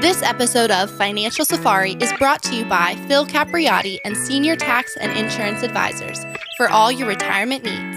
This episode of Financial Safari is brought to you by Phil Capriotti and Senior Tax and Insurance Advisors for all your retirement needs.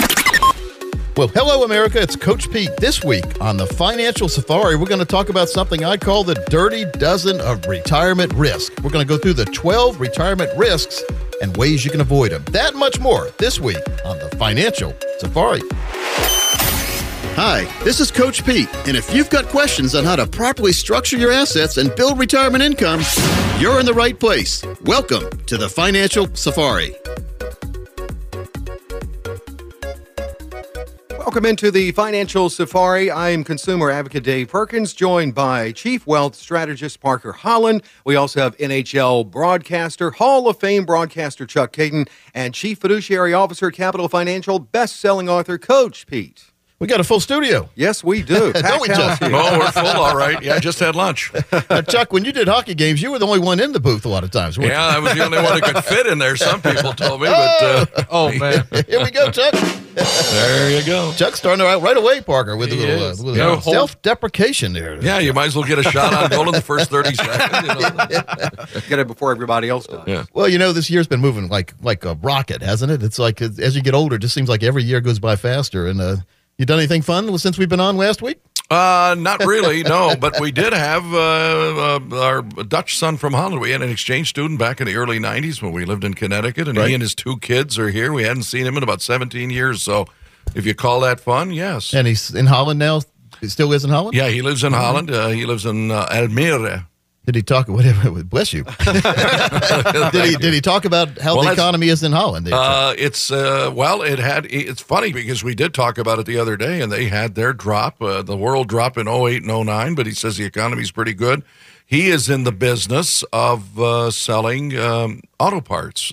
Well, hello, America. It's Coach Pete. This week on the Financial Safari, we're going to talk about something I call the dirty dozen of retirement risk. We're going to go through the 12 retirement risks and ways you can avoid them. That much more this week on the Financial Safari. Hi, this is Coach Pete, and if you've got questions on how to properly structure your assets and build retirement income, you're in the right place. Welcome to the Financial Safari. Welcome into the Financial Safari. I am Consumer Advocate Dave Perkins, joined by Chief Wealth Strategist Parker Holland. We also have NHL broadcaster, Hall of Fame broadcaster Chuck Caton, and Chief Fiduciary Officer, Capital Financial, best-selling author Coach Pete. We got a full studio. Yes, we do. Don't we, Chuck? Oh, we're full, all right. Yeah, I just had lunch. Chuck, when you did hockey games, you were the only one in the booth a lot of times, weren't you? Yeah, I was the only one that could fit in there, some people told me. But, oh, man. Here we go, Chuck. There you go. Chuck's starting out right away, Parker, with a little self-deprecation there. Yeah, you might as well get a shot on goal in the first 30 seconds. You know. Get it before everybody else does. Yeah. Well, you know, this year's been moving like a rocket, hasn't it? It's like as you get older, it just seems like every year goes by faster, and you done anything fun since we've been on last week? Not really, no. But we did have our Dutch son from Holland. We had an exchange student back in the early 90s when we lived in Connecticut, and He and his two kids are here. We hadn't seen him in about 17 years, so if you call that fun, yes. And he's in Holland now? He still lives in Holland? Yeah, he lives in Holland. He lives in Almere. Did he talk? Whatever, bless you. Did he talk about how the economy is in Holland? It's funny because we did talk about it the other day, and they had their drop, the world drop in 08 and 09. But he says the economy's pretty good. He is in the business of selling auto parts.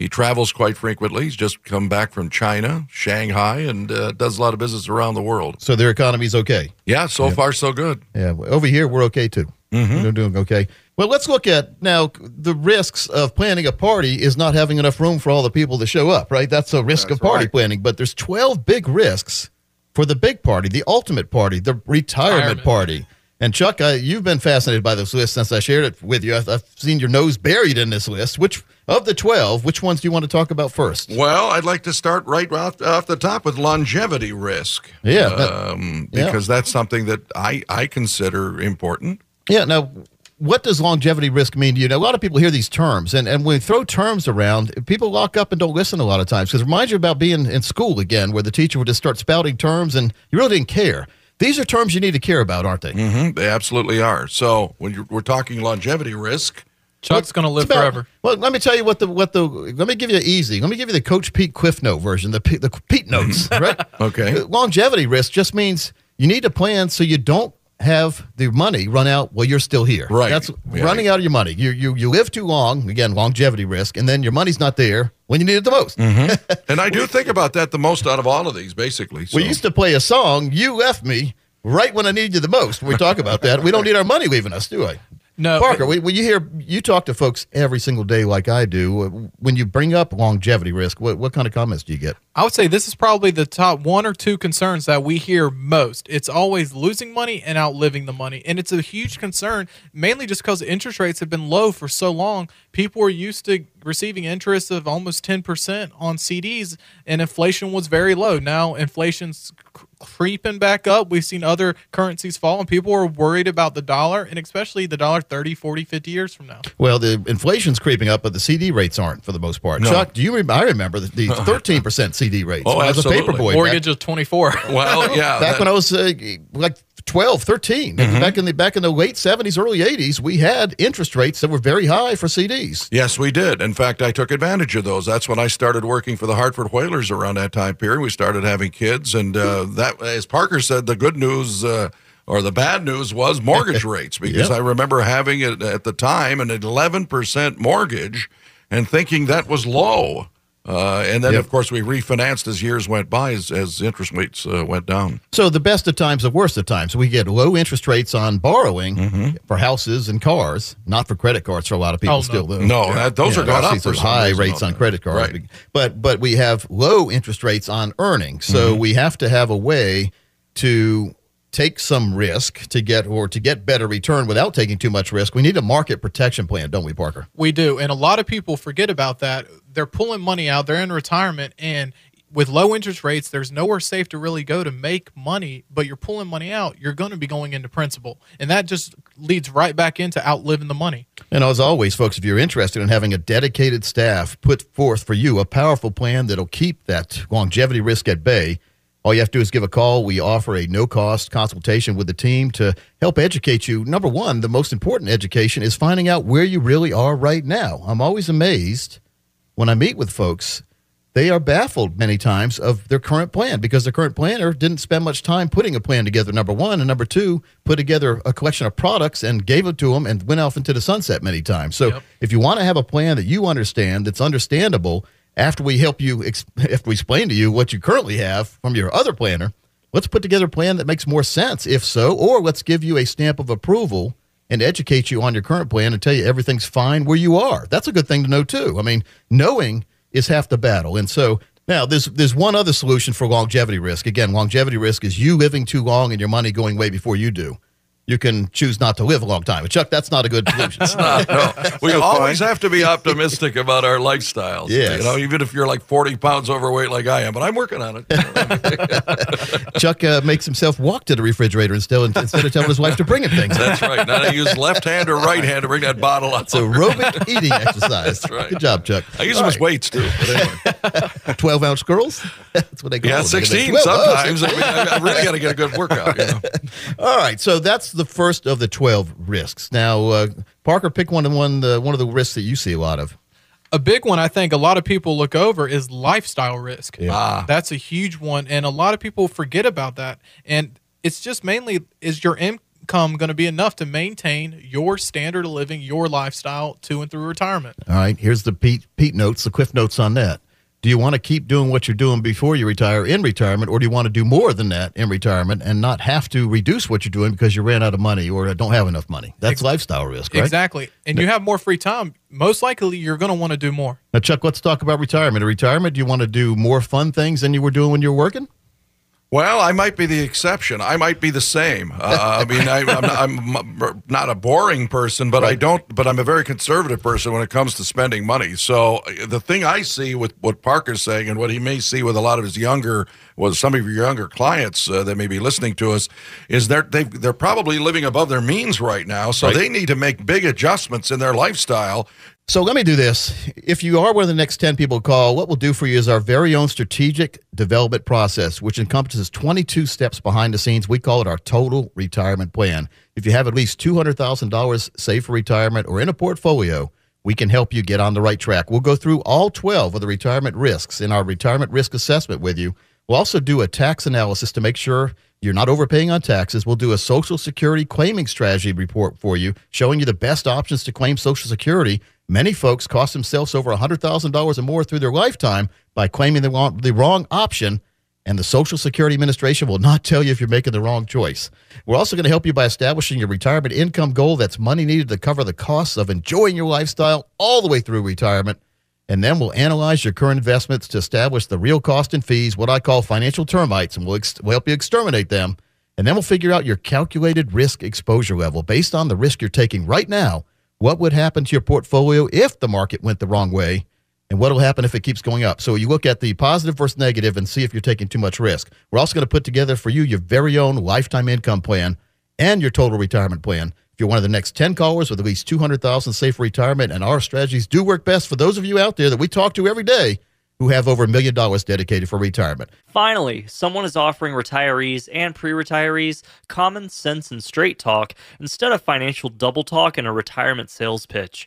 He travels quite frequently. He's just come back from China, Shanghai, and does a lot of business around the world. So their economy's okay. Yeah, so far so good. Yeah, over here we're okay too. Mm-hmm. They're doing okay. Well, let's look at now the risks of planning a party is not having enough room for all the people to show up, right? That's a risk of party planning. But there's 12 big risks for the big party, the ultimate party, the retirement party. And Chuck, you've been fascinated by this list since I shared it with you. I've seen your nose buried in this list. Which of the 12, which ones do you want to talk about first? Well, I'd like to start right off the top with longevity risk. Yeah. Because that's something that I consider important. Yeah, now, what does longevity risk mean to you? Now, a lot of people hear these terms, and when we throw terms around, people lock up and don't listen a lot of times, because it reminds you about being in school again, where the teacher would just start spouting terms, and you really didn't care. These are terms you need to care about, aren't they? Mm-hmm, they absolutely are. So when we're talking longevity risk, Chuck's going to live forever. Well, let me tell you let me give you easy. Let me give you the Coach Pete Cliff Note version, the Pete Notes, right? Okay. Longevity risk just means you need to plan so you don't have the money run out while you're still here. Right. That's running out of your money. You live too long, again, longevity risk, and then your money's not there when you need it the most. Mm-hmm. And I do think about that the most out of all of these, basically. So. We used to play a song, You Left Me, right when I needed you the most. We talk about that. We don't need our money leaving us, do I? No. Parker, you talk to folks every single day like I do. When you bring up longevity risk, what kind of comments do you get? I would say this is probably the top one or two concerns that we hear most. It's always losing money and outliving the money. And it's a huge concern, mainly just because interest rates have been low for so long. People are used to receiving interest of almost 10% on CDs, and inflation was very low. Now inflation's creeping back up. We've seen other currencies fall, and people are worried about the dollar, and especially the dollar 30, 40, 50 years from now. Well, the inflation's creeping up, but the CD rates aren't for the most part. No. Chuck, do you I remember the 13% CD rates. Oh, absolutely. I was a paperboy. Mortgage of 24. Well, yeah. Back when I was like 12, 13, mm-hmm. back in the late 70s, early 80s, we had interest rates that were very high for CDs. Yes, we did. In fact, I took advantage of those. That's when I started working for the Hartford Whalers around that time period. We started having kids, and that, as Parker said, the good news or the bad news was mortgage rates, because I remember having it at the time an 11% mortgage and thinking that was low. And then, of course, we refinanced as years went by, as interest rates went down. So the best of times, the worst of times. We get low interest rates on borrowing for houses and cars, not for credit cards for a lot of people still. No, those are gone up for high rates on credit cards. Right. But we have low interest rates on earnings. So we have to have a way to take some risk to get better return without taking too much risk. We need a market protection plan, don't we, Parker? We do. And a lot of people forget about that. They're pulling money out. They're in retirement. And with low interest rates, there's nowhere safe to really go to make money, but you're pulling money out. You're going to be going into principal. And that just leads right back into outliving the money. And as always, folks, if you're interested in having a dedicated staff put forth for you a powerful plan that'll keep that longevity risk at bay, all you have to do is give a call. We offer a no-cost consultation with the team to help educate you. Number one, the most important education is finding out where you really are right now. I'm always amazed when I meet with folks. They are baffled many times of their current plan because their current planner didn't spend much time putting a plan together, number one, and number two, put together a collection of products and gave it to them and went off into the sunset many times. So if you want to have a plan that you understand, that's understandable, after we help you, after we explain to you what you currently have from your other planner, let's put together a plan that makes more sense, if so, or let's give you a stamp of approval and educate you on your current plan and tell you everything's fine where you are. That's a good thing to know, too. I mean, knowing is half the battle. And so now there's one other solution for longevity risk. Again, longevity risk is you living too long and your money going way before you do. You can choose not to live a long time. But Chuck, that's not a good solution. It's not, no. We always have to be optimistic about our lifestyles. Yes. You know, even if you're like 40 pounds overweight like I am, but I'm working on it. Chuck makes himself walk to the refrigerator instead of telling his wife to bring him things. That's right. Now I use left hand or right hand to bring that bottle up. It's aerobic eating exercise. That's right. Good job, Chuck. I use them as weights, too. Anyway. 12-ounce girls? That's what they call them. Yeah, 16 sometimes. I mean, I really got to get a good workout. You know? All right, so that's the first of the 12 risks. Now, Parker, pick one of the risks that you see a lot of. A big one I think a lot of people look over is lifestyle risk. Yeah. That's a huge one, and a lot of people forget about that. And it's just mainly, is your income going to be enough to maintain your standard of living, your lifestyle to and through retirement? All right, here's the Pete notes, the Quiff notes on that. Do you want to keep doing what you're doing before you retire in retirement, or do you want to do more than that in retirement and not have to reduce what you're doing because you ran out of money or don't have enough money? That's lifestyle risk, right? Exactly. And you have more free time. Most likely, you're going to want to do more. Now, Chuck, let's talk about retirement. In retirement, do you want to do more fun things than you were doing when you were working? Well, I might be the exception. I might be the same. I mean, I'm not a boring person, but but I'm a very conservative person when it comes to spending money. So the thing I see with what Parker's saying and what he may see with a lot of his some of your younger clients that may be listening to us, is they're probably living above their means right now. So they need to make big adjustments in their lifestyle. So let me do this. If you are one of the next 10 people call, what we'll do for you is our very own strategic development process, which encompasses 22 steps behind the scenes. We call it our total retirement plan. If you have at least $200,000 saved for retirement or in a portfolio, we can help you get on the right track. We'll go through all 12 of the retirement risks in our retirement risk assessment with you. We'll also do a tax analysis to make sure you're not overpaying on taxes. We'll do a Social Security claiming strategy report for you, showing you the best options to claim Social Security. Many folks cost themselves over $100,000 or more through their lifetime by claiming the wrong option, and the Social Security Administration will not tell you if you're making the wrong choice. We're also going to help you by establishing your retirement income goal. That's money needed to cover the costs of enjoying your lifestyle all the way through retirement. And then we'll analyze your current investments to establish the real cost and fees, what I call financial termites, and we'll help you exterminate them. And then we'll figure out your calculated risk exposure level based on the risk you're taking right now. What would happen to your portfolio if the market went the wrong way, and what will happen if it keeps going up? So you look at the positive versus negative and see if you're taking too much risk. We're also going to put together for you your very own lifetime income plan and your total retirement plan. If you're one of the next 10 callers with at least $200,000 saved for retirement, and our strategies do work best for those of you out there that we talk to every day who have over $1 million dedicated for retirement. Finally, someone is offering retirees and pre-retirees common sense and straight talk instead of financial double talk and a retirement sales pitch.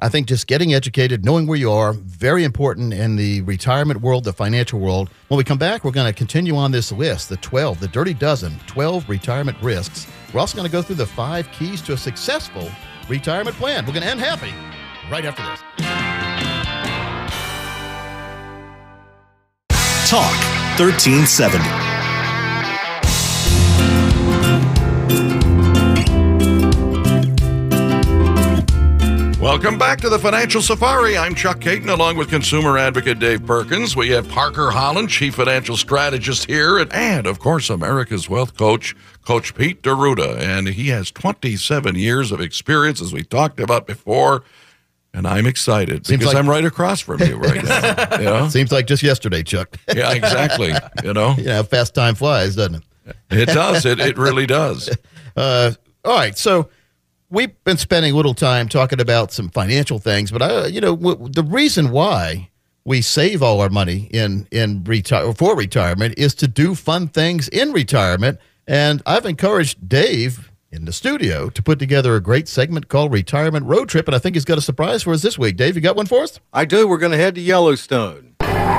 I think just getting educated, knowing where you are, very important in the retirement world, the financial world. When we come back, we're going to continue on this list, the 12, the dirty dozen, 12 retirement risks. We're also going to go through the 5 keys to a successful retirement plan. We're going to end happy right after this. Talk 1370. Welcome back to the Financial Safari. I'm Chuck Caton, along with consumer advocate Dave Perkins. We have Parker Holland, chief financial strategist here, and of course, America's Wealth Coach, Coach Pete DeRuda. And he has 27 years of experience, as we talked about before. And I'm excited because I'm right across from you right now. You know? Seems like just yesterday, Chuck. Yeah, exactly. You know? Yeah, fast time flies, doesn't it? It does. It really does. All right, so we've been spending a little time talking about some financial things, but the reason why we save all our money for retirement is to do fun things in retirement. And I've encouraged Dave in the studio to put together a great segment called Retirement Road Trip, and I think he's got a surprise for us this week. Dave, you got one for us? I do. We're going to head to Yellowstone.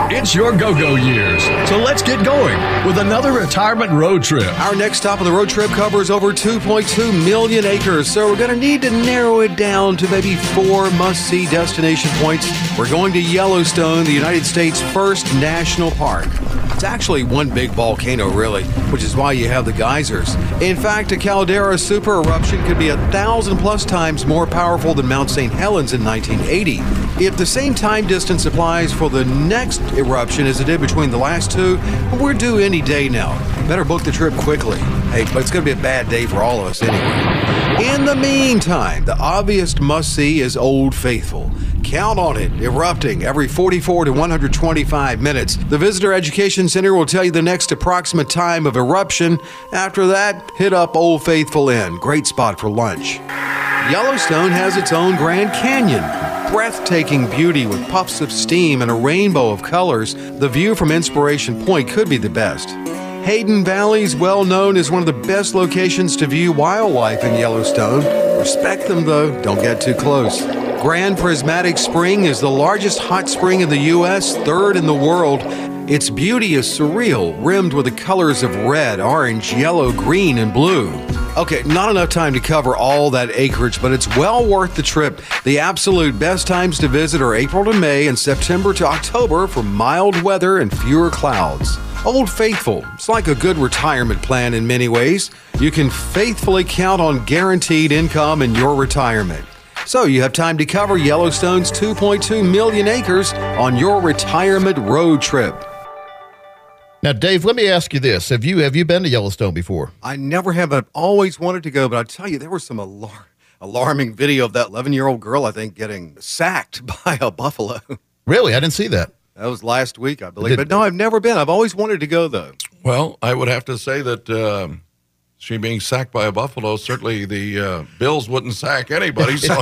It's your go-go years, so let's get going with another retirement road trip. Our next stop on the road trip covers over 2.2 million acres, so we're going to need to narrow it down to maybe 4 must-see destination points. We're going to Yellowstone, the United States' first national park. It's actually one big volcano, really, which is why you have the geysers. In fact, a caldera super eruption could be 1,000-plus times more powerful than Mount St. Helens in 1980. If the same time distance applies for the next eruption as it did between the last two, we're due any day now. Better book the trip quickly. Hey, but it's going to be a bad day for all of us anyway. In the meantime, the obvious must-see is Old Faithful. Count on it, erupting every 44 to 125 minutes. The Visitor Education Center will tell you the next approximate time of eruption. After that, hit up Old Faithful Inn. Great spot for lunch. Yellowstone has its own Grand Canyon. Breathtaking beauty with puffs of steam and a rainbow of colors, the view from Inspiration Point could be the best. Hayden Valley is well known as one of the best locations to view wildlife in Yellowstone. Respect them though, don't get too close. Grand Prismatic Spring is the largest hot spring in the U.S., 3rd in the world. Its beauty is surreal, rimmed with the colors of red, orange, yellow, green, and blue. Okay, not enough time to cover all that acreage, but it's well worth the trip. The absolute best times to visit are April to May and September to October for mild weather and fewer clouds. Old Faithful, it's like a good retirement plan in many ways. You can faithfully count on guaranteed income in your retirement. So you have time to cover Yellowstone's 2.2 million acres on your retirement road trip. Now, Dave, let me ask you this. Have you been to Yellowstone before? I never have. I've always wanted to go, but I tell you, there was some alarming video of that 11-year-old girl, I think, getting sacked by a buffalo. Really? I didn't see that. That was last week, I believe. But no, I've never been. I've always wanted to go, though. Well, I would have to say that she being sacked by a buffalo, certainly the Bills wouldn't sack anybody. So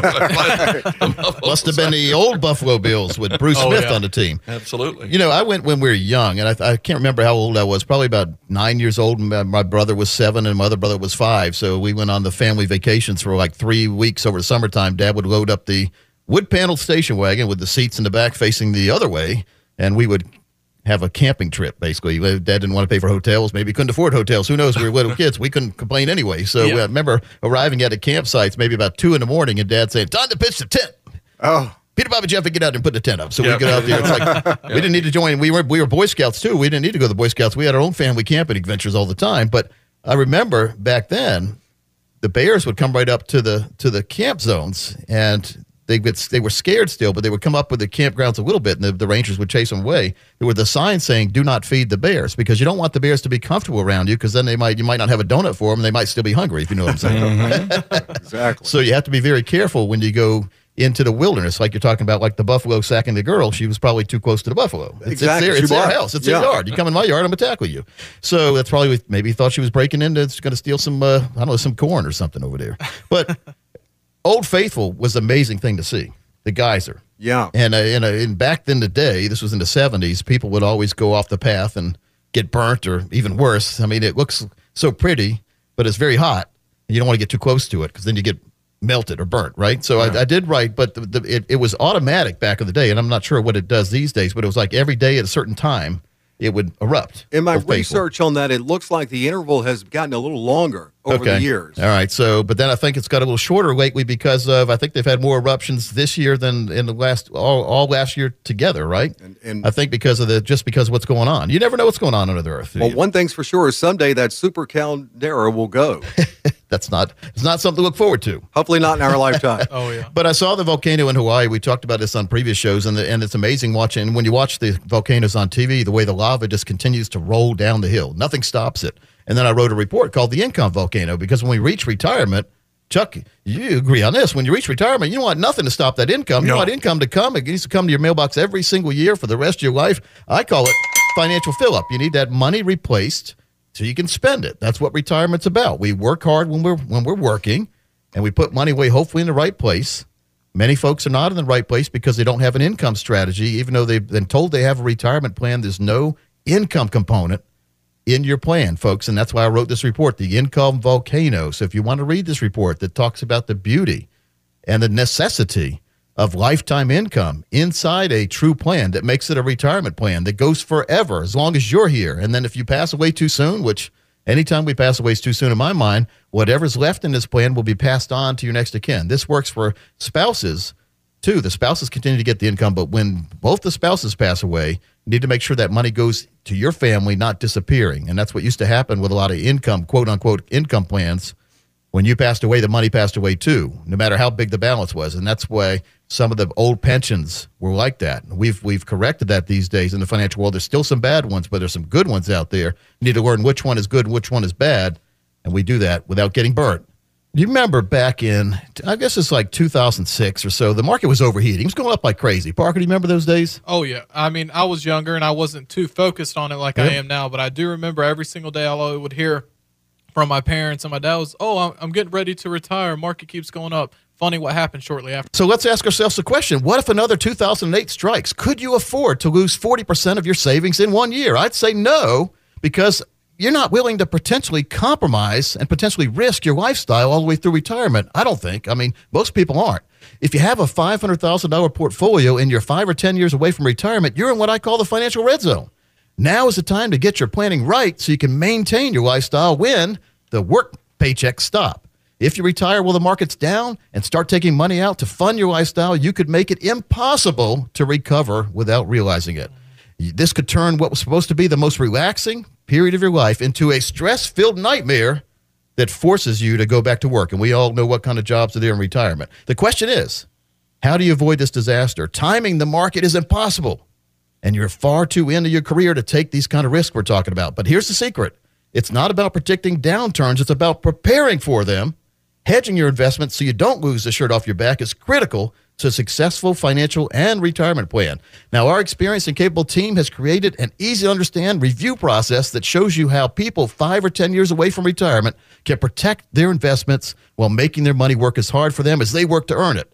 must have been the old Buffalo Bills with Bruce Smith on the team. Absolutely. You know, I went when we were young, and I can't remember how old I was, probably about 9 years old. My brother was 7, and my other brother was 5. So we went on the family vacations for like 3 weeks over the summertime. Dad would load up the wood-paneled station wagon with the seats in the back facing the other way, and we would have a camping trip, basically. Dad didn't want to pay for hotels. Maybe couldn't afford hotels. Who knows? We were little kids. We couldn't complain anyway. So I remember arriving at the campsites maybe about 2 in the morning and Dad saying, time to pitch the tent. Oh. Peter, Bob, and Jeff, get out and put the tent up. So we get out there. It's like, we didn't need to join. We were Boy Scouts, too. We didn't need to go to the Boy Scouts. We had our own family camping adventures all the time. But I remember back then, the bears would come right up to the camp zones, and They were scared still, but they would come up with the campgrounds a little bit, and the rangers would chase them away. There were the signs saying, do not feed the bears, because you don't want the bears to be comfortable around you, because then you might not have a donut for them, and they might still be hungry, if you know what I'm saying. Mm-hmm. Exactly. So you have to be very careful when you go into the wilderness, like you're talking about, like the buffalo sacking the girl. She was probably too close to the buffalo. Exactly. It's their house. It's their yard. You come in my yard, I'm going to tackle you. So that's probably, maybe thought she was breaking in, that's going to steal some, I don't know, some corn or something over there. But Old Faithful was an amazing thing to see, the geyser. Yeah. And back then the day, this was in the 70s, people would always go off the path and get burnt or even worse. I mean, it looks so pretty, but it's very hot. You don't want to get too close to it because then you get melted or burnt, right? So yeah. I did write, but it was automatic back in the day, and I'm not sure what it does these days, but it was like every day at a certain time, it would erupt. In my research on that, it looks like the interval has gotten a little longer over the years. All right. So, but then I think it's got a little shorter lately because of, I think they've had more eruptions this year than in the last, all last year together, right? And I think because of what's going on. You never know what's going on under the earth. Well, one thing's for sure is someday that super caldera will go. It's not something to look forward to. Hopefully not in our lifetime. Oh, yeah. But I saw the volcano in Hawaii. We talked about this on previous shows, and it's amazing watching. When you watch the volcanoes on TV, the way the lava just continues to roll down the hill. Nothing stops it. And then I wrote a report called The Income Volcano, because when we reach retirement, Chuck, you agree on this. When you reach retirement, you don't want nothing to stop that income. You want income to come. It needs to come to your mailbox every single year for the rest of your life. I call it financial fill-up. You need that money replaced so you can spend it. That's what retirement's about. We work hard when we're working, and we put money away, hopefully in the right place. Many folks are not in the right place because they don't have an income strategy. Even though they've been told they have a retirement plan, there's no income component in your plan, folks. And that's why I wrote this report, The Income Volcano. So if you want to read this report that talks about the beauty and the necessity of lifetime income inside a true plan that makes it a retirement plan that goes forever as long as you're here. And then if you pass away too soon, which anytime we pass away is too soon in my mind, whatever's left in this plan will be passed on to your next of kin. This works for spouses too. The spouses continue to get the income, but when both the spouses pass away, you need to make sure that money goes to your family, not disappearing. And that's what used to happen with a lot of income, quote unquote, income plans. When you passed away, the money passed away too, no matter how big the balance was. And that's why some of the old pensions were like that. We've corrected that these days in the financial world. There's still some bad ones, but there's some good ones out there. You need to learn which one is good and which one is bad, and we do that without getting burnt. You remember back in, I guess it's like 2006 or so, the market was overheating. It was going up like crazy. Parker, do you remember those days? Oh, yeah. I mean, I was younger, and I wasn't too focused on it like I am now, but I do remember every single day I would hear from my parents and my dad was, oh, I'm getting ready to retire. Market keeps going up. Funny what happened shortly after. So let's ask ourselves the question, what if another 2008 strikes? Could you afford to lose 40% of your savings in 1 year? I'd say no, because you're not willing to potentially compromise and potentially risk your lifestyle all the way through retirement. I don't think. I mean, most people aren't. If you have a $500,000 portfolio and you're 5 or 10 years away from retirement, you're in what I call the financial red zone. Now is the time to get your planning right so you can maintain your lifestyle when the work paychecks stop. If you retire while the market's down and start taking money out to fund your lifestyle, you could make it impossible to recover without realizing it. This could turn what was supposed to be the most relaxing period of your life into a stress-filled nightmare that forces you to go back to work. And we all know what kind of jobs are there in retirement. The question is, how do you avoid this disaster? Timing the market is impossible, and you're far too into your career to take these kind of risks we're talking about. But here's the secret. It's not about predicting downturns. It's about preparing for them. Hedging your investments so you don't lose the shirt off your back is critical to a successful financial and retirement plan. Now, our experienced and capable team has created an easy-to-understand review process that shows you how people 5 or 10 years away from retirement can protect their investments while making their money work as hard for them as they work to earn it.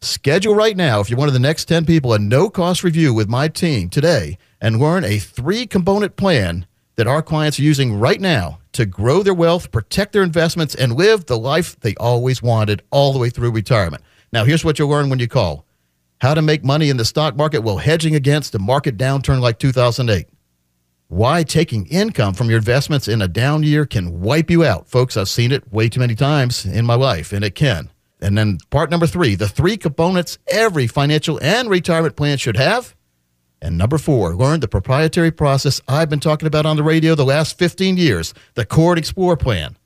Schedule right now, if you're one of the next 10 people, a no-cost review with my team today and learn a 3-component plan that our clients are using right now to grow their wealth, protect their investments, and live the life they always wanted all the way through retirement. Now, here's what you'll learn when you call. How to make money in the stock market while hedging against a market downturn like 2008. Why taking income from your investments in a down year can wipe you out. Folks, I've seen it way too many times in my life, and it can. And then part number 3, the 3 components every financial and retirement plan should have. And number 4, learn the proprietary process I've been talking about on the radio the last 15 years, the Core and Explore plan.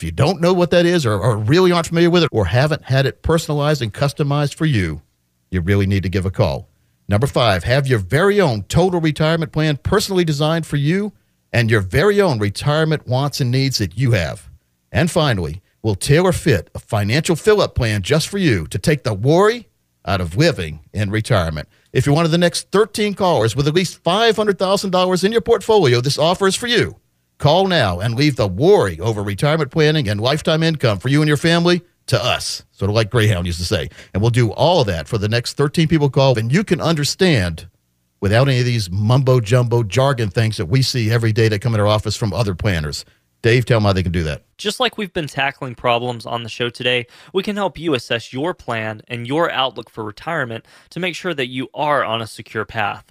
If you don't know what that is or really aren't familiar with it or haven't had it personalized and customized for you, you really need to give a call. Number 5, have your very own total retirement plan personally designed for you and your very own retirement wants and needs that you have. And finally, we'll tailor fit a financial fill-up plan just for you to take the worry out of living in retirement. If you're one of the next 13 callers with at least $500,000 in your portfolio, this offer is for you. Call now and leave the worry over retirement planning and lifetime income for you and your family to us, sort of like Greyhound used to say. And we'll do all of that for the next 13 people call, and you can understand without any of these mumbo-jumbo jargon things that we see every day that come in our office from other planners. Dave, tell them how they can do that. Just like we've been tackling problems on the show today, we can help you assess your plan and your outlook for retirement to make sure that you are on a secure path.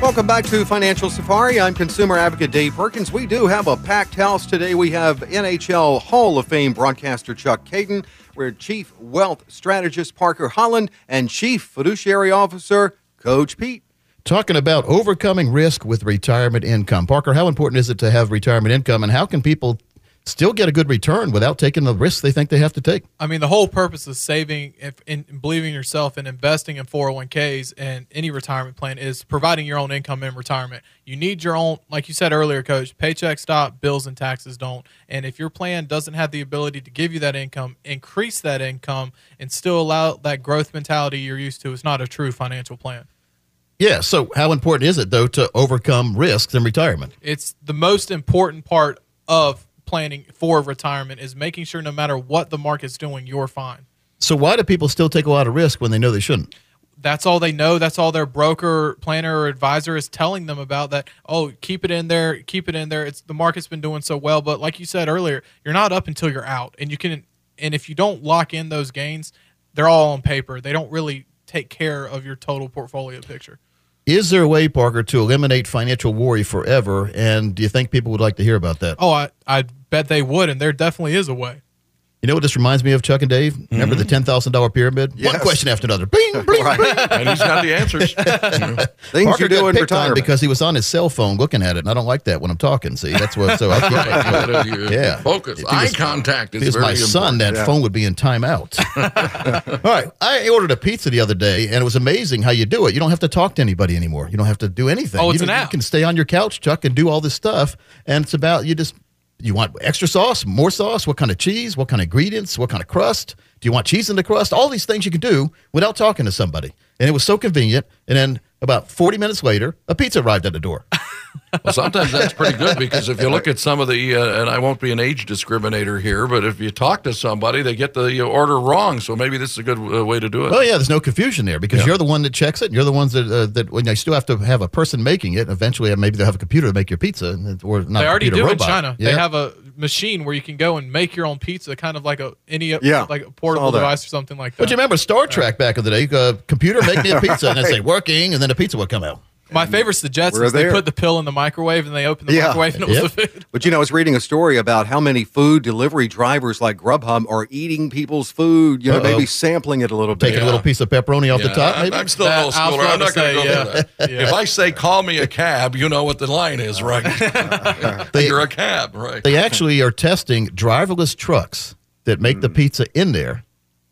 Welcome back to Financial Safari. I'm consumer advocate Dave Perkins. We do have a packed house today. We have NHL Hall of Fame broadcaster Chuck Caton. We're Chief Wealth Strategist Parker Holland and Chief Fiduciary Officer Coach Pete. Talking about overcoming risk with retirement income. Parker, how important is it to have retirement income, and how can people still get a good return without taking the risks they think they have to take? I mean, the whole purpose of saving and believing in yourself and investing in 401ks and any retirement plan is providing your own income in retirement. You need your own, like you said earlier, Coach, paychecks stop, bills and taxes don't. And if your plan doesn't have the ability to give you that income, increase that income, and still allow that growth mentality you're used to, it's not a true financial plan. Yeah, so how important is it, though, to overcome risks in retirement? It's the most important part of planning for retirement is making sure no matter what the market's doing, you're fine. So why do people still take a lot of risk when they know they shouldn't? That's all they know. That's all their broker, planner, or advisor is telling them about, that, oh, keep it in there, keep it in there. It's the market's been doing so well. But like you said earlier, you're not up until you're out. And if you don't lock in those gains, they're all on paper. They don't really take care of your total portfolio picture. Is there a way, Parker, to eliminate financial worry forever? And do you think people would like to hear about that? Oh, I bet they would, and there definitely is a way. You know what this reminds me of, Chuck and Dave? Mm-hmm. Remember the $10,000 pyramid? Yes. One question after another. Bing, bling, right. Bling. And he's got the answers. Things Parker you do in retirement. Because he was on his cell phone looking at it, and I don't like that when I'm talking. See, that's what. So I can't. Yeah. Focus. Eye contact is very important. If it was my son, that phone would be in timeout. All right. I ordered a pizza the other day, and it was amazing how you do it. You don't have to talk to anybody anymore. You don't have to do anything. Oh, it's an app. You can stay on your couch, Chuck, and do all this stuff. And it's about you just. You want extra sauce, more sauce, what kind of cheese, what kind of ingredients, what kind of crust? Do you want cheese in the crust? All these things you can do without talking to somebody. And it was so convenient. And then about 40 minutes later, a pizza arrived at the door. Well, sometimes that's pretty good, because if you look at some of the, and I won't be an age discriminator here, but if you talk to somebody, they get the order wrong. So maybe this is a good way to do it. Well, yeah, there's no confusion there, because you're the one that checks it. And you're the ones that when you still have to have a person making it. Eventually, maybe they'll have a computer to make your pizza. Or not, they already do robot. In China. Yeah. They have a machine where you can go and make your own pizza, kind of like like a portable device or something like that. But you remember Star Trek back in the day, computer, make me a pizza, and they'd say working, and then a pizza would come out. My favorite's the Jets. They put the pill in the microwave and they opened the microwave and it was the food. But, you know, I was reading a story about how many food delivery drivers like Grubhub are eating people's food, you know, maybe sampling it a little bit. Taking a little piece of pepperoni off the top. Maybe. I'm still an old schooler. I'm not going to go into that. If I say, call me a cab, you know what the line is, right? You're a cab, right? They actually are testing driverless trucks that make the pizza in there.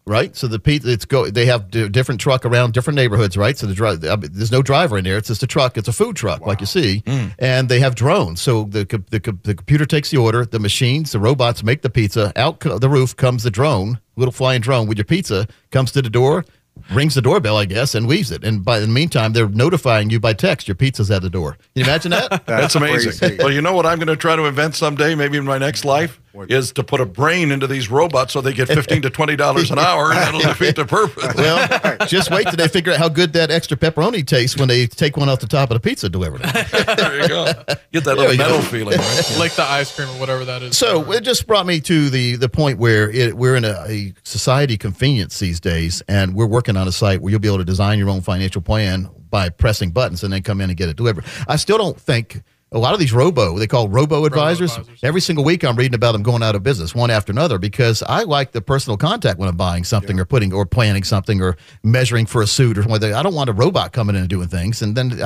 Right, so the pizza, they have different truck around different neighborhoods, right? So there's no driver in there; it's just a truck. It's a food truck, like you see, and they have drones. So the computer takes the order, the machines, the robots make the pizza. Out the roof comes the drone, little flying drone with your pizza, comes to the door, rings the doorbell, I guess, and leaves it. And by in the meantime, they're notifying you by text your pizza's at the door. Can you imagine that? That's amazing. Well, you know what I'm going to try to invent someday, maybe in my next life. Is to put a brain into these robots so they get $15 to $20 an hour, and that'll defeat the purpose. Well, just wait till they figure out how good that extra pepperoni tastes when they take one off the top of the pizza delivered. There you go. Get that little metal feeling, right? Like the ice cream or whatever that is. So it just brought me to the point where we're in a society convenience these days, and we're working on a site where you'll be able to design your own financial plan by pressing buttons and then come in and get it delivered. I still don't think... A lot of these they call robo-advisors. Every single week I'm reading about them going out of business, one after another, because I like the personal contact when I'm buying something or putting or planning something or measuring for a suit or something. I don't want a robot coming in and doing things, and then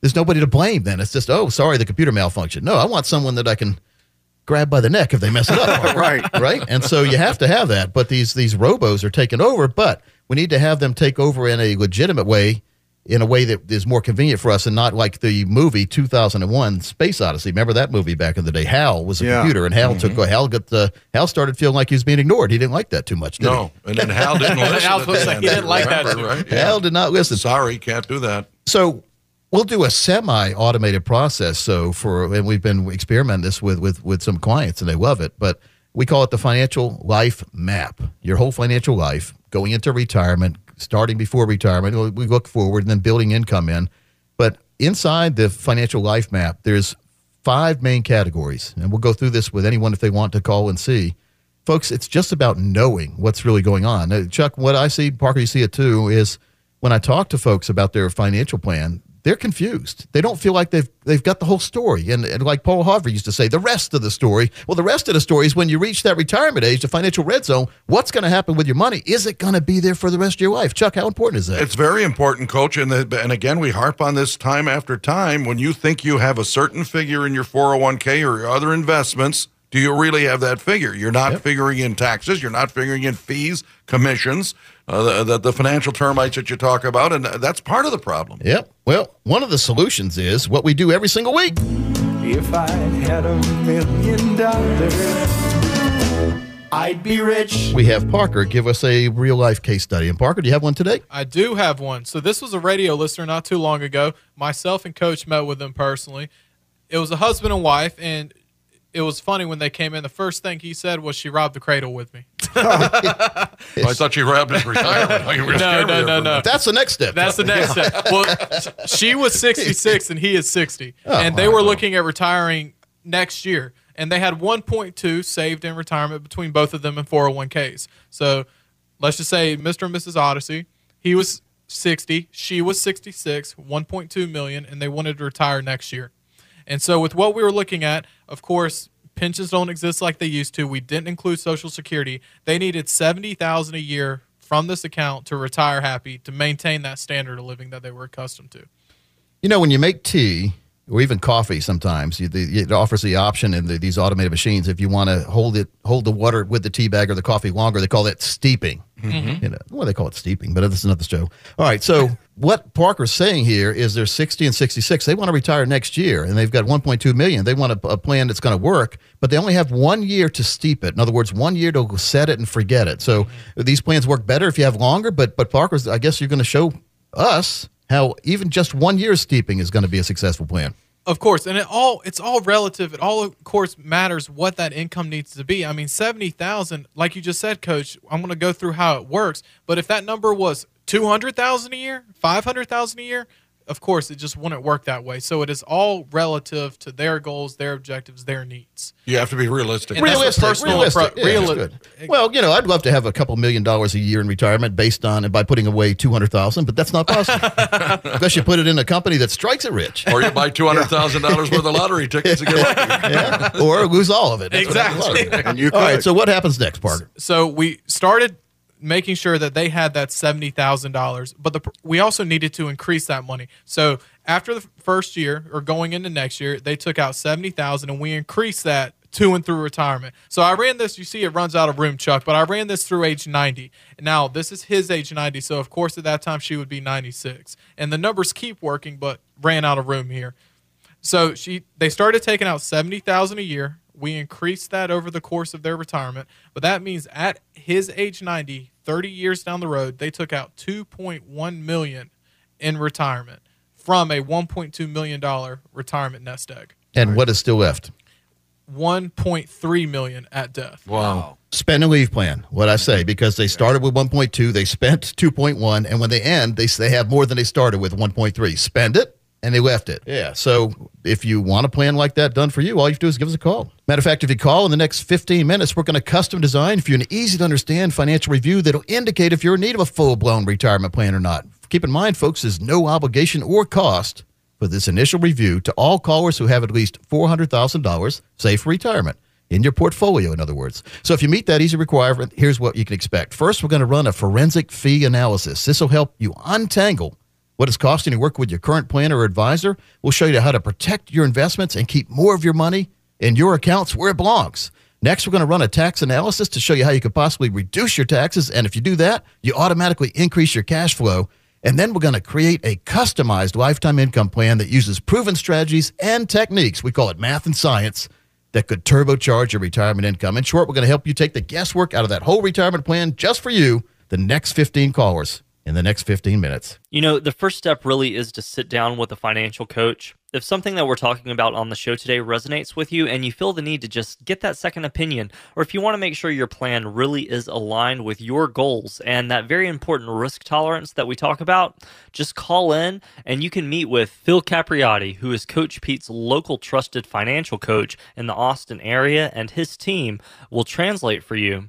there's nobody to blame then. It's just, oh, sorry, the computer malfunctioned. No, I want someone that I can grab by the neck if they mess it up. Right? And so you have to have that, but these robos are taking over, but we need to have them take over in a legitimate way, in a way that is more convenient for us and not like the movie 2001: Space Odyssey. Remember that movie back in the day? Hal was a computer, and Hal started feeling like he was being ignored. He didn't like that too much, did he? And then Hal didn't listen. Hal did not listen. Sorry, can't do that. So we'll do a semi-automated process. And we've been experimenting this with some clients, and they love it, but we call it the financial life map. Your whole financial life, going into retirement, starting before retirement, we look forward, and then building income in. But inside the financial life map, there's 5 main categories, and we'll go through this with anyone if they want to call and see. Folks, it's just about knowing what's really going on. Now, Chuck, what I see, Parker, you see it too, is when I talk to folks about their financial plan, they're confused. They don't feel like they've got the whole story. And like Paul Harvey used to say, the rest of the story. Well, the rest of the story is when you reach that retirement age, the financial red zone, what's going to happen with your money? Is it going to be there for the rest of your life? Chuck, how important is that? It's very important, Coach. And again, we harp on this time after time. When you think you have a certain figure in your 401k or your other investments, do you really have that figure? You're not figuring in taxes. You're not figuring in fees, commissions, the financial termites that you talk about, and that's part of the problem. Yep. Well, one of the solutions is what we do every single week. If I had $1 million, I'd be rich. We have Parker give us a real-life case study. And, Parker, do you have one today? I do have one. So this was a radio listener not too long ago. Myself and Coach met with them personally. It was a husband and wife, and it was funny when they came in. The first thing he said was, "She robbed the cradle with me." Well, I thought she robbed his retirement. No. That's the next step. That's the next step. Well, she was 66 and he is 60, and they were looking at retiring next year, and they had 1.2 saved in retirement between both of them in 401ks. So let's just say Mr. and Mrs. Odyssey. He was 60, she was 66, 1.2 million, and they wanted to retire next year. And so with what we were looking at, of course, pensions don't exist like they used to. We didn't include Social Security. They needed $70,000 a year from this account to retire happy, to maintain that standard of living that they were accustomed to. You know, when you make tea or even coffee sometimes, it offers the option in these automated machines. If you want to hold the water with the tea bag or the coffee longer, they call that steeping. You know, well, they call it steeping, but that's another show. All right, so what Parker's saying here is they're 60 and 66. They want to retire next year, and they've got $1.2 million. They want a plan that's going to work, but they only have 1 year to steep it. In other words, 1 year to set it and forget it. So these plans work better if you have longer, but Parker's, I guess you're going to show us how even just 1 year steeping is going to be a successful plan. Of course, and it's all relative. It all, of course, matters what that income needs to be. I mean, $70,000, like you just said, Coach, I'm going to go through how it works. But if that number was $200,000 a year, $500,000 a year, of course, it just wouldn't work that way. So it is all relative to their goals, their objectives, their needs. You have to be realistic. And realistic. Yeah, realistic. Well, you know, I'd love to have a couple $1 million a year in retirement based on and by putting away $200,000, but that's not possible unless you put it in a company that strikes it rich, or you buy $200,000 worth of lottery tickets and get lucky, or lose all of it. That's exactly. And you all right. So what happens next, Parker? So we started making sure that they had that $70,000, but we also needed to increase that money. So after the first year or going into next year, they took out $70,000 and we increased that to and through retirement. So I ran this, you see it runs out of room, Chuck, but I ran this through age 90. Now this is his age 90. So of course at that time she would be 96 and the numbers keep working, but ran out of room here. So they started taking out $70,000 a year. We increased that over the course of their retirement, but that means at his age 90, 30 years down the road, they took out $2.1 million in retirement from a $1.2 million retirement nest egg. And what is still left? $1.3 million at death. Wow. Spend and leave plan, what I say, because they started with 1.2, they spent 2.1, and when they end, they have more than they started with, 1.3. Spend it. And they left it. Yeah. So if you want a plan like that done for you, all you have to do is give us a call. Matter of fact, if you call in the next 15 minutes, we're going to custom design for you an easy-to-understand financial review that'll indicate if you're in need of a full-blown retirement plan or not. Keep in mind, folks, there's no obligation or cost for this initial review to all callers who have at least $400,000 saved for retirement. In your portfolio, in other words. So if you meet that easy requirement, here's what you can expect. First, we're going to run a forensic fee analysis. This will help you untangle what it's costing to work with your current planner or advisor. We'll show you how to protect your investments and keep more of your money in your accounts where it belongs. Next, we're going to run a tax analysis to show you how you could possibly reduce your taxes. And if you do that, you automatically increase your cash flow. And then we're going to create a customized lifetime income plan that uses proven strategies and techniques. We call it math and science that could turbocharge your retirement income. In short, we're going to help you take the guesswork out of that whole retirement plan just for you, the next 15 callers. In the next 15 minutes. You know, the first step really is to sit down with a financial coach. If something that we're talking about on the show today resonates with you and you feel the need to just get that second opinion, or if you want to make sure your plan really is aligned with your goals and that very important risk tolerance that we talk about, just call in and you can meet with Phil Capriotti, who is Coach Pete's local trusted financial coach in the Austin area, and his team will translate for you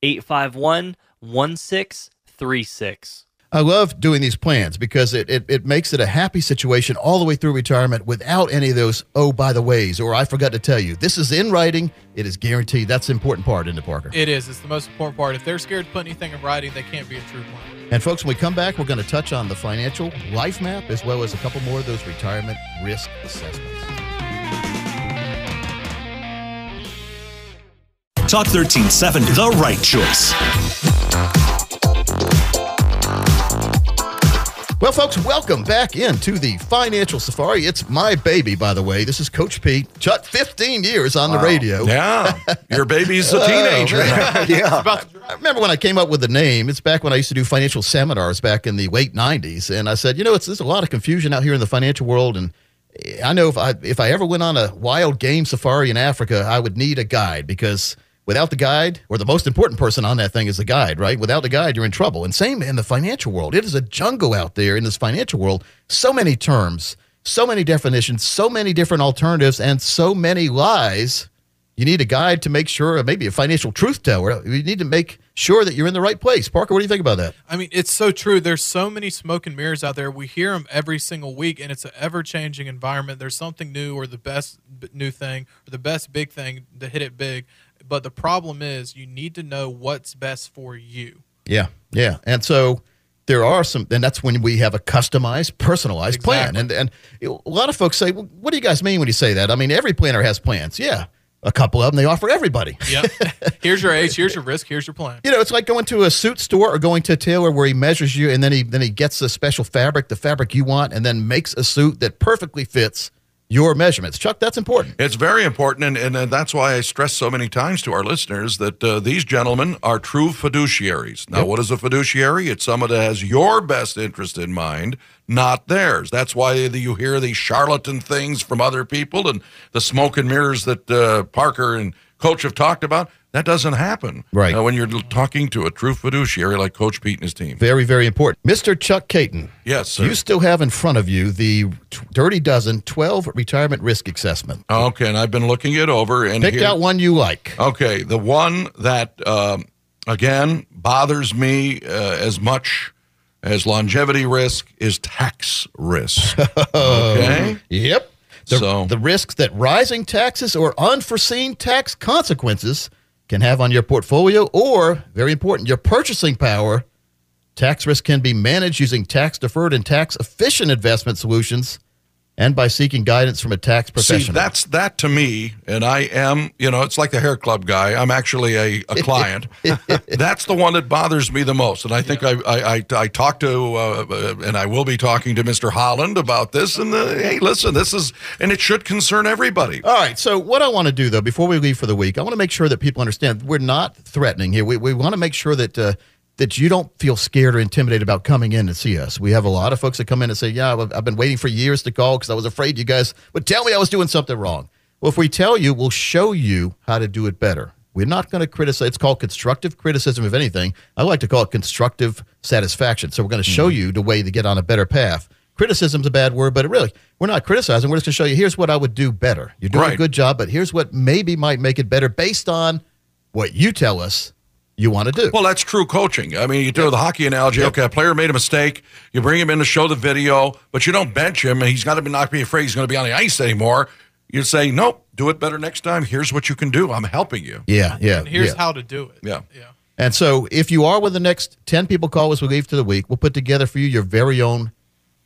I love doing these plans because it makes it a happy situation all the way through retirement without any of those, oh, by the ways, or I forgot to tell you. This is in writing. It is guaranteed. That's the important part, isn't it, Parker? It is. It's the most important part. If they're scared to put anything in writing, they can't be a true plan. And, folks, when we come back, we're going to touch on the financial life map as well as a couple more of those retirement risk assessments. Talk 1370, the right choice. Well, folks, welcome back into the Financial Safari. It's my baby, by the way. This is Coach Pete. Chuck, 15 years on the radio. Yeah. Your baby's a teenager. Yeah. I remember when I came up with the name, it's back when I used to do financial seminars back in the late 90s. And I said, you know, there's a lot of confusion out here in the financial world. And I know if I ever went on a wild game safari in Africa, I would need a guide, because without the guide, or the most important person on that thing is the guide, right? Without the guide, you're in trouble. And same in the financial world. It is a jungle out there in this financial world. So many terms, so many definitions, so many different alternatives, and so many lies. You need a guide to make sure, maybe a financial truth teller. You need to make sure that you're in the right place. Parker, what do you think about that? I mean, it's so true. There's so many smoke and mirrors out there. We hear them every single week, and it's an ever-changing environment. There's something new, or the best new thing, or the best big thing to hit it big. But the problem is you need to know what's best for you. Yeah. And so there are some, and that's when we have a customized, personalized plan. And a lot of folks say, well, what do you guys mean when you say that? I mean, every planner has plans. Yeah. a couple of them, they offer everybody. Yep. Here's your age, here's your risk, here's your plan. You know, it's like going to a suit store or going to a tailor where he measures you and then he gets the special fabric, the fabric you want, and then makes a suit that perfectly fits your measurements. Chuck, that's important. It's very important, and that's why I stress so many times to our listeners that these gentlemen are true fiduciaries. Now, What is a fiduciary? It's someone that has your best interest in mind, not theirs. That's why you hear the charlatan things from other people and the smoke and mirrors that Parker and Coach have talked about. That doesn't happen when you're talking to a true fiduciary like Coach Pete and his team. Very, very important. Mr. Chuck Caton. Yes, sir. You still have in front of you the Dirty Dozen 12 Retirement Risk Assessment. Okay, and I've been looking it over. And picked out one you like. Okay, the one that, again, bothers me as much as longevity risk is tax risk. Okay? Yep. The risks that rising taxes or unforeseen tax consequences can have on your portfolio or, very important, your purchasing power. Tax risk can be managed using tax-deferred and tax-efficient investment solutions and by seeking guidance from a tax professional. See, that to me, and I am, you know, it's like the hair club guy. I'm actually a client. That's the one that bothers me the most. And I think I talked to, and I will be talking to Mr. Holland about this. And hey, listen, this is, and it should concern everybody. All right, so what I want to do, though, before we leave for the week, I want to make sure that people understand we're not threatening here. We want to make sure that that you don't feel scared or intimidated about coming in to see us. We have a lot of folks that come in and say, yeah, I've been waiting for years to call because I was afraid you guys would tell me I was doing something wrong. Well, if we tell you, we'll show you how to do it better. We're not going to criticize. It's called constructive criticism, if anything. I like to call it constructive satisfaction. So we're going to show you the way to get on a better path. Criticism's a bad word, but it really, we're not criticizing. We're just going to show you, here's what I would do better. You're doing a good job, but here's what maybe might make it better based on what you tell us you want to do. Well, that's true coaching. I mean, you do the hockey analogy. Okay, a player made a mistake. You bring him in to show the video, but you don't bench him, and he's got to not be afraid he's going to be on the ice anymore. You say, nope, do it better next time. Here's what you can do. I'm helping you. Yeah. And here's how to do it. Yeah. And so if you are with the next 10 people call as we leave to the week, we'll put together for you your very own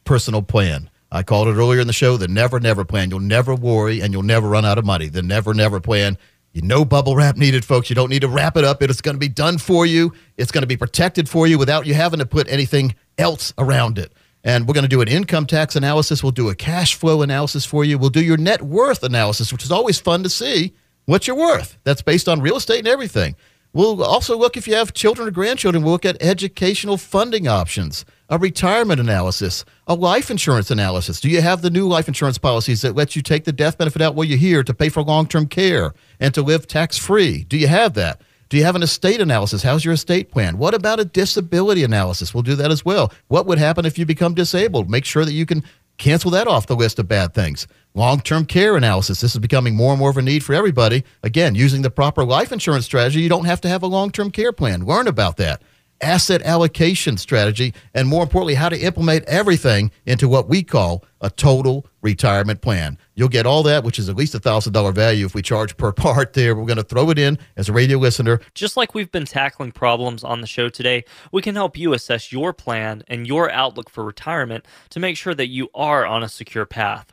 personal plan. I called it earlier in the show, the never, never plan. You'll never worry, and you'll never run out of money. The never, never plan. You know, bubble wrap needed, folks. You don't need to wrap it up. It's going to be done for you. It's going to be protected for you without you having to put anything else around it. And we're going to do an income tax analysis. We'll do a cash flow analysis for you. We'll do your net worth analysis, which is always fun to see what you're worth. That's based on real estate and everything. We'll also look, if you have children or grandchildren, we'll look at educational funding options, a retirement analysis, a life insurance analysis. Do you have the new life insurance policies that let you take the death benefit out while you're here to pay for long-term care and to live tax-free? Do you have that? Do you have an estate analysis? How's your estate plan? What about a disability analysis? We'll do that as well. What would happen if you become disabled? Make sure that you can cancel that off the list of bad things. Long-term care analysis. This is becoming more and more of a need for everybody. Again, using the proper life insurance strategy, you don't have to have a long-term care plan. Learn about that. Asset allocation strategy, and more importantly, how to implement everything into what we call a total retirement plan. You'll get all that, which is at least $1,000 value if we charge per part there. We're going to throw it in as a radio listener. Just like we've been tackling problems on the show today, we can help you assess your plan and your outlook for retirement to make sure that you are on a secure path.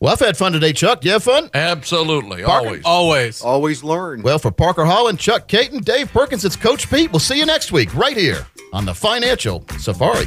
Well, I've had fun today, Chuck. You have fun? Absolutely. Parker? Always. Always learn. Well, for Parker Holland, Chuck Caton, Dave Perkins, it's Coach Pete. We'll see you next week right here on the Financial Safari.